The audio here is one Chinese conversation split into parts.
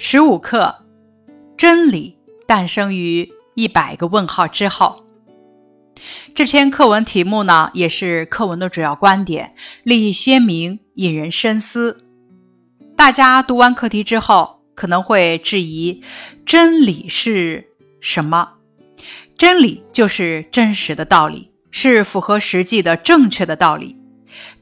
15课，真理诞生于100个问号之后。这篇课文题目呢，也是课文的主要观点，立意鲜明，引人深思。大家读完课题之后，可能会质疑，真理是什么？真理就是真实的道理，是符合实际的正确的道理。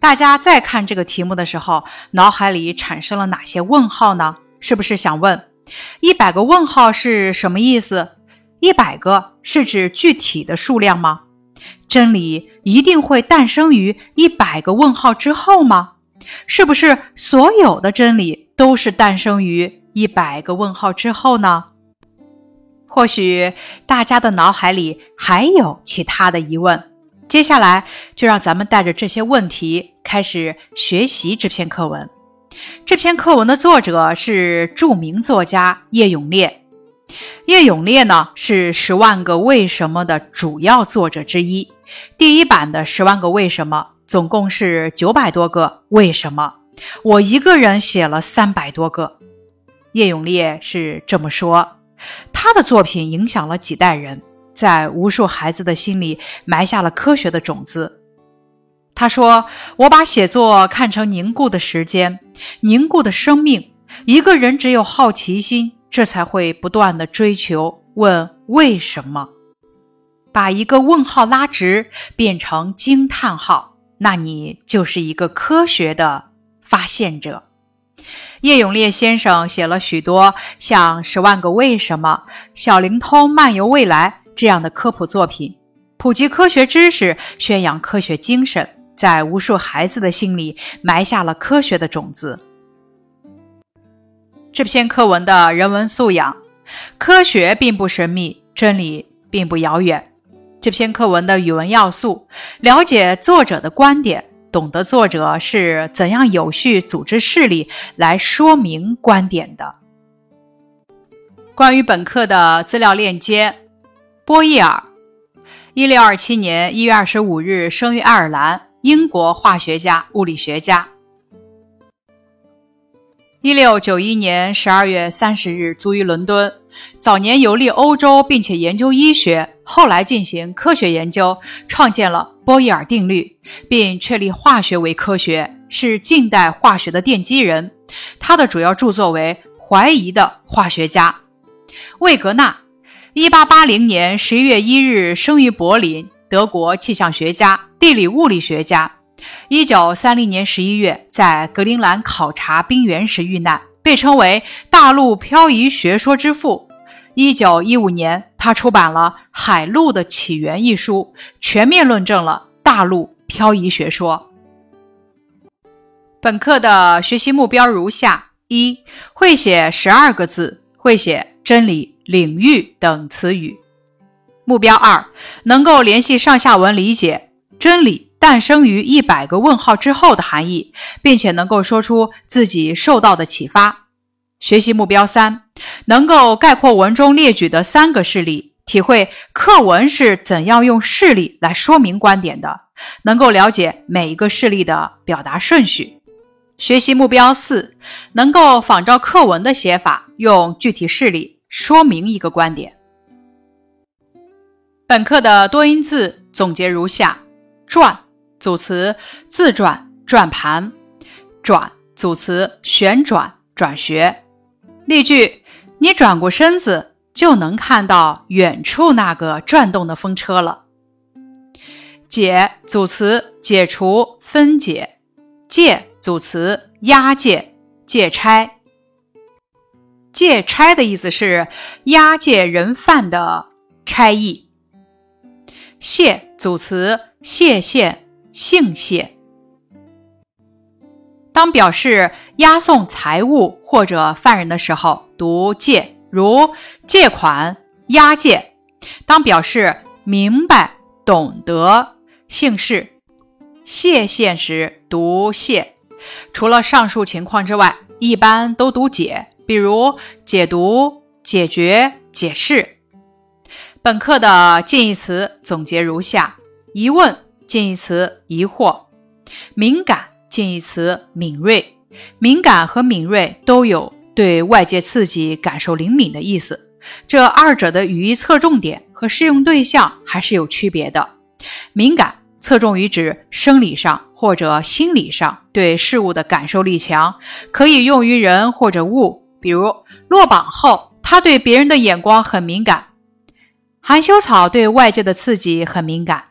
大家在看这个题目的时候，脑海里产生了哪些问号呢？是不是想问100个问号是什么意思？100个是指具体的数量吗？真理一定会诞生于100个问号之后吗？是不是所有的真理都是诞生于100个问号之后呢？或许大家的脑海里还有其他的疑问，接下来就让咱们带着这些问题开始学习这篇课文。这篇课文的作者是著名作家叶永烈。叶永烈呢，是《10万个为什么》的主要作者之一。第一版的《10万个为什么》总共是900多个为什么，我一个人写了300多个。叶永烈是这么说，他的作品影响了几代人，在无数孩子的心里埋下了科学的种子。他说，我把写作看成凝固的时间，凝固的生命。一个人只有好奇心，这才会不断的追求，问为什么。把一个问号拉直，变成惊叹号，那你就是一个科学的发现者。叶永烈先生写了许多像《10万个为什么》、小灵通漫游未来这样的科普作品，普及科学知识，宣扬科学精神，在无数孩子的心里埋下了科学的种子。这篇课文的人文素养，科学并不神秘，真理并不遥远。这篇课文的语文要素，了解作者的观点，懂得作者是怎样有序组织事例来说明观点的。关于本课的资料链接，波义尔1627年1月25日生于爱尔兰，英国化学家、物理学家。1691年12月30日卒于伦敦，早年游历欧洲并且研究医学，后来进行科学研究，创建了波义尔定律，并确立化学为科学，是近代化学的奠基人。他的主要著作为《怀疑的化学家》。魏格纳1880年11月1日生于柏林，德国气象学家、地理物理学家。1930年11月在格陵兰考察冰原时遇难，被称为大陆漂移学说之父。1915年他出版了《海陆的起源》一书，全面论证了大陆漂移学说。本课的学习目标如下：1. 会写12个字，会写真理、领域等词语。目标2，能够联系上下文理解真理诞生于100个问号之后的含义，并且能够说出自己受到的启发。学习目标3，能够概括文中列举的3个事例，体会课文是怎样用事例来说明观点的，能够了解每一个事例的表达顺序。学习目标4，能够仿照课文的写法，用具体事例说明一个观点。本课的多音字总结如下：转组词自转、转盘；转组词旋转、转学。例句：你转过身子就能看到远处那个转动的风车了。解组词解除、分解；借组词押解、借差。借差的意思是押解人犯的差役。谢组词谢谢、姓谢。当表示押送财物或者犯人的时候，读借，如借款、押解；当表示明白、懂得、姓氏、谢谢时，读谢。除了上述情况之外，一般都读解，比如解读、解决、解释。本课的近义词总结如下：疑问近义词疑惑，敏感近义词敏锐。敏感和敏锐都有对外界刺激感受灵敏的意思。这二者的语义侧重点和适用对象还是有区别的。敏感侧重于指生理上或者心理上对事物的感受力强，可以用于人或者物，比如落榜后，他对别人的眼光很敏感。含羞草对外界的刺激很敏感。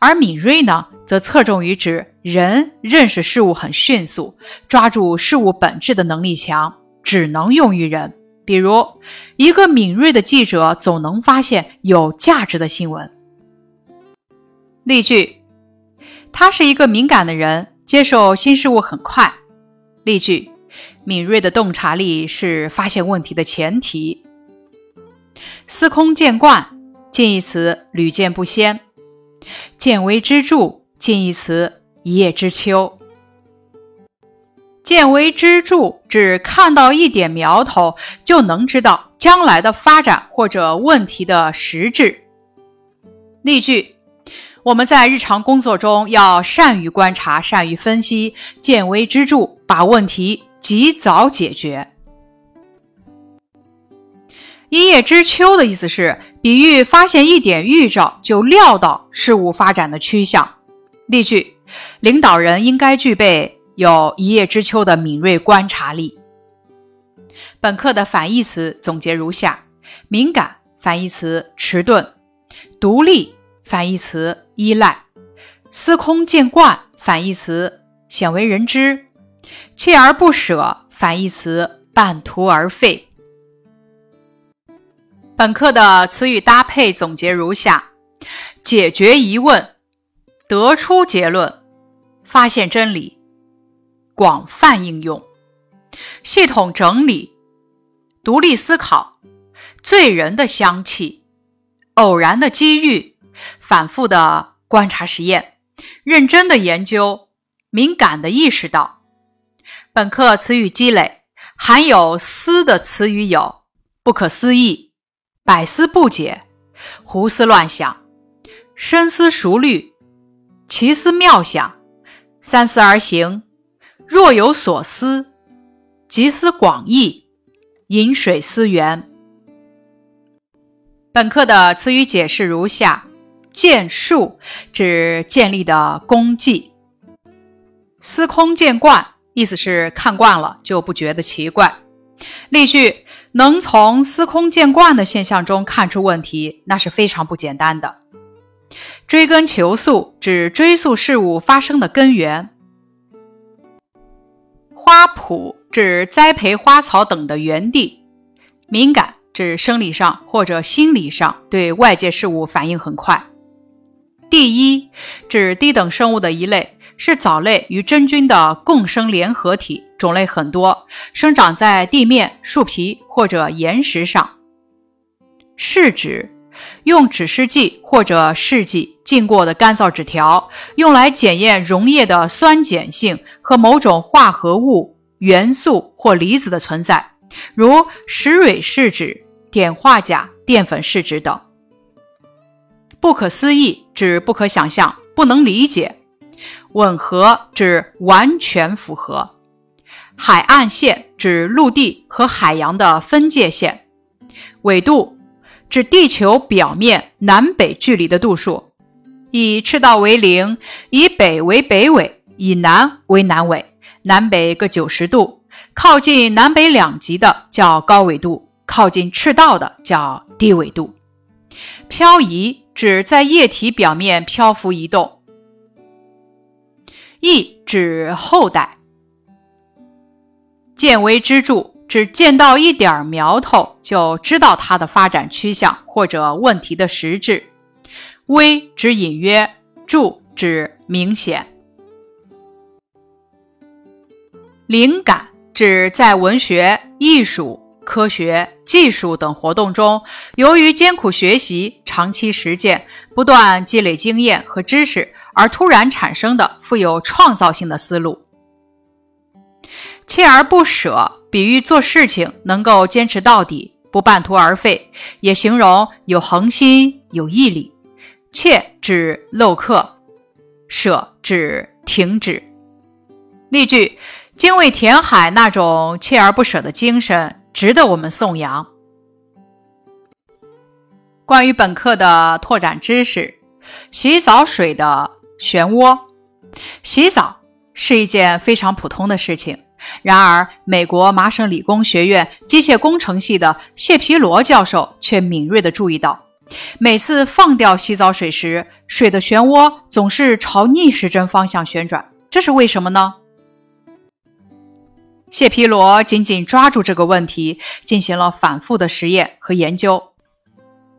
而敏锐呢，则侧重于指人认识事物很迅速，抓住事物本质的能力强，只能用于人。比如，一个敏锐的记者总能发现有价值的新闻。例句：他是一个敏感的人，接受新事物很快。例句：敏锐的洞察力是发现问题的前提。司空见惯，近义词屡见不鲜；见微知著，近义词一叶知秋。见微知著指看到一点苗头就能知道将来的发展或者问题的实质。例句：我们在日常工作中要善于观察，善于分析，见微知著，把问题及早解决。一叶知秋的意思是比喻发现一点预兆就料到事物发展的趋向。例句：领导人应该具备有一叶知秋的敏锐观察力。本课的反义词总结如下：敏感反义词迟钝，独立反义词依赖，司空见惯反义词鲜为人知，锲而不舍反义词半途而废。本课的词语搭配总结如下：解决疑问，得出结论，发现真理，广泛应用，系统整理，独立思考，醉人的香气，偶然的机遇，反复的观察实验，认真的研究，敏感的意识到。本课词语积累含有思的词语有：不可思议，百思不解，胡思乱想，深思熟虑，奇思妙想，三思而行，若有所思，集思广益，饮水思源。本课的词语解释如下：建树指建立的功绩；司空见惯意思是看惯了就不觉得奇怪。例句：能从司空见惯的现象中看出问题，那是非常不简单的。追根求溯指追溯事物发生的根源。花圃指栽培花草等的园地。敏感指生理上或者心理上对外界事物反应很快。第一指低等生物的一类，是藻类与真菌的共生联合体，种类很多，生长在地面、树皮或者岩石上。试纸用指示剂或者试剂浸过的干燥纸条，用来检验溶液的酸碱性和某种化合物、元素或离子的存在，如石蕊试纸、碘化钾、淀粉试纸等。不可思议指不可想象、不能理解；吻合指完全符合；海岸线指陆地和海洋的分界线；纬度指地球表面南北距离的度数，以赤道为零，以北为北纬，以南为南纬，南北各90度，靠近南北两极的叫高纬度，靠近赤道的叫低纬度。漂移指在液体表面漂浮移动。义指后代。见微知著只见到一点苗头就知道它的发展趋向或者问题的实质。微指隐约，著指明显。灵感指在文学、艺术、科学、技术等活动中，由于艰苦学习、长期实践，不断积累经验和知识而突然产生的富有创造性的思路。锲而不舍比喻做事情能够坚持到底，不半途而废，也形容有恒心、有毅力。锲指镂刻，舍指停止。例句：精卫填海那种锲而不舍的精神值得我们颂扬。关于本课的拓展知识，洗澡水的漩涡。洗澡是一件非常普通的事情，然而美国麻省理工学院机械工程系的谢皮罗教授却敏锐地注意到，每次放掉洗澡水时，水的漩涡总是朝逆时针方向旋转，这是为什么呢？谢皮罗紧紧抓住这个问题，进行了反复的实验和研究。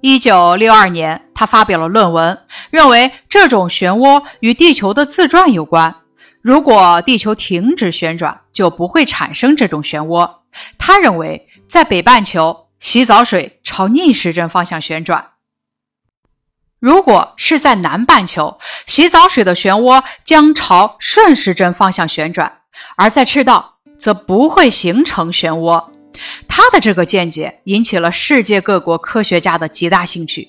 1962年，他发表了论文，认为这种漩涡与地球的自转有关。如果地球停止旋转，就不会产生这种漩涡。他认为，在北半球，洗澡水朝逆时针方向旋转。如果是在南半球，洗澡水的漩涡将朝顺时针方向旋转，而在赤道，则不会形成漩涡。他的这个见解引起了世界各国科学家的极大兴趣，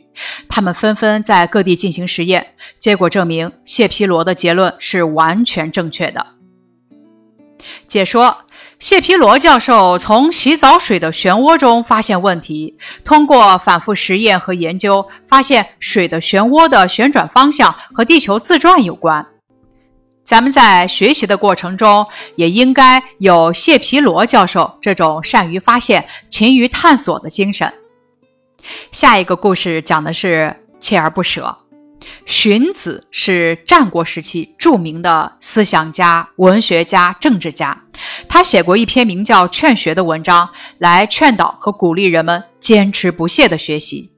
他们纷纷在各地进行实验，结果证明谢皮罗的结论是完全正确的。解说：谢皮罗教授从洗澡水的漩涡中发现问题，通过反复实验和研究，发现水的漩涡的旋转方向和地球自转有关。咱们在学习的过程中，也应该有谢皮罗教授这种善于发现、勤于探索的精神。下一个故事讲的是锲而不舍。荀子是战国时期著名的思想家、文学家、政治家，他写过一篇名叫《劝学》的文章，来劝导和鼓励人们坚持不懈的学习。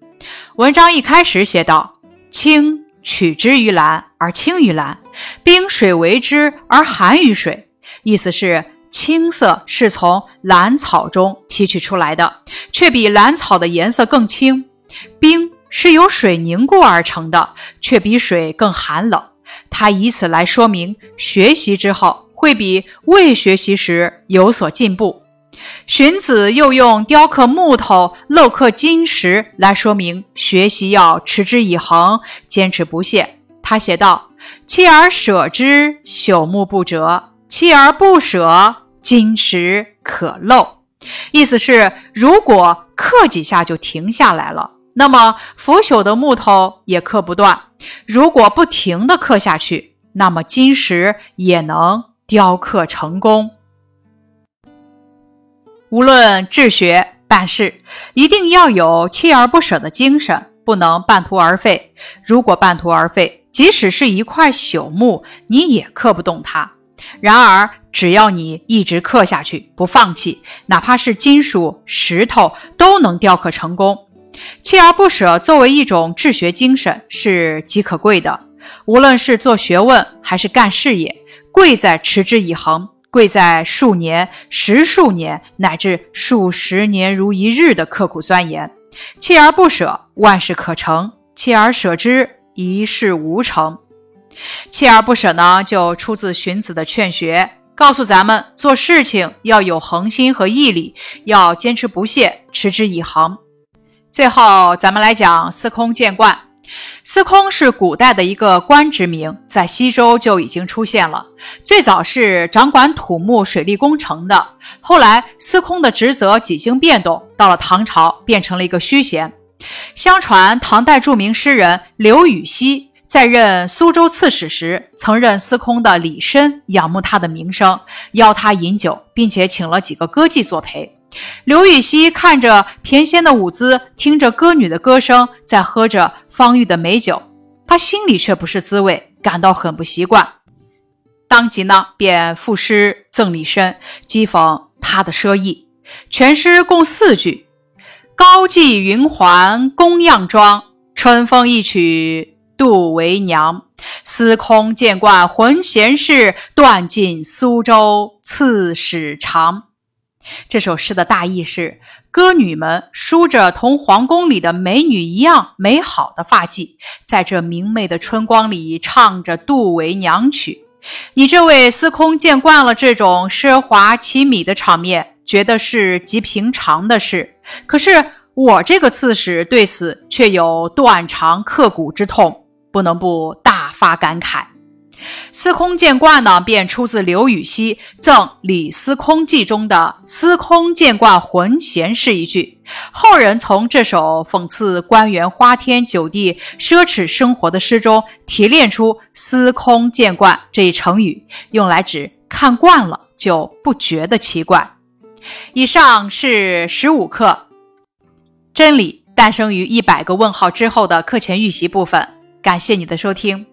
文章一开始写道：青取之于蓝而青于蓝，冰水为之而寒于水。意思是青色是从蓝草中提取出来的，却比蓝草的颜色更青；冰是由水凝固而成的，却比水更寒冷。他以此来说明学习之后会比未学习时有所进步。荀子又用雕刻木头、镂刻金石来说明学习要持之以恒、坚持不懈。他写道：锲而舍之，朽木不折；锲而不舍，金石可镂。意思是，如果刻几下就停下来了，那么腐朽的木头也刻不断；如果不停地刻下去，那么金石也能雕刻成功。无论治学、办事，一定要有锲而不舍的精神，不能半途而废。如果半途而废，即使是一块朽木，你也刻不动它。然而，只要你一直刻下去，不放弃，哪怕是金属、石头，都能雕刻成功。锲而不舍作为一种治学精神，是极可贵的。无论是做学问还是干事业，贵在持之以恒，贵在数年、十数年乃至数十年如一日的刻苦钻研。锲而不舍，万事可成；锲而舍之，一事无成。锲而不舍呢，就出自荀子的《劝学》，告诉咱们做事情要有恒心和毅力，要坚持不懈，持之以恒。最后咱们来讲司空见惯。司空是古代的一个官职名，在西周就已经出现了。最早是掌管土木水利工程的，后来司空的职责几经变动，到了唐朝变成了一个虚衔。相传唐代著名诗人刘禹锡在任苏州刺史时，曾任司空的李绅仰慕他的名声，邀他饮酒，并且请了几个歌妓作陪。刘禹锡看着翩跹的舞姿，听着歌女的歌声，在喝着方玉的美酒，他心里却不是滋味，感到很不习惯。当即呢，便赋诗赠李绅，讥讽他的奢逸。全诗共4句：高髻云环宫样装，春风一曲度为娘。司空见惯浑闲事，断尽苏州刺史长。这首诗的大意是，歌女们梳着同皇宫里的美女一样美好的发髻，在这明媚的春光里唱着《杜为娘曲》。你这位司空见惯了这种奢华凄靡的场面，觉得是极平常的事，可是我这个刺史对此却有断肠刻骨之痛，不能不大发感慨。司空见卦呢，便出自刘禹锡《赠李司空记》中的“司空见卦浑闲事”一句。后人从这首讽刺官员花天酒地、奢侈生活的诗中提炼出“司空见惯”这一成语，用来指看惯了就不觉得奇怪。以上是15课真理诞生于100个问号之后的课前预习部分，感谢你的收听。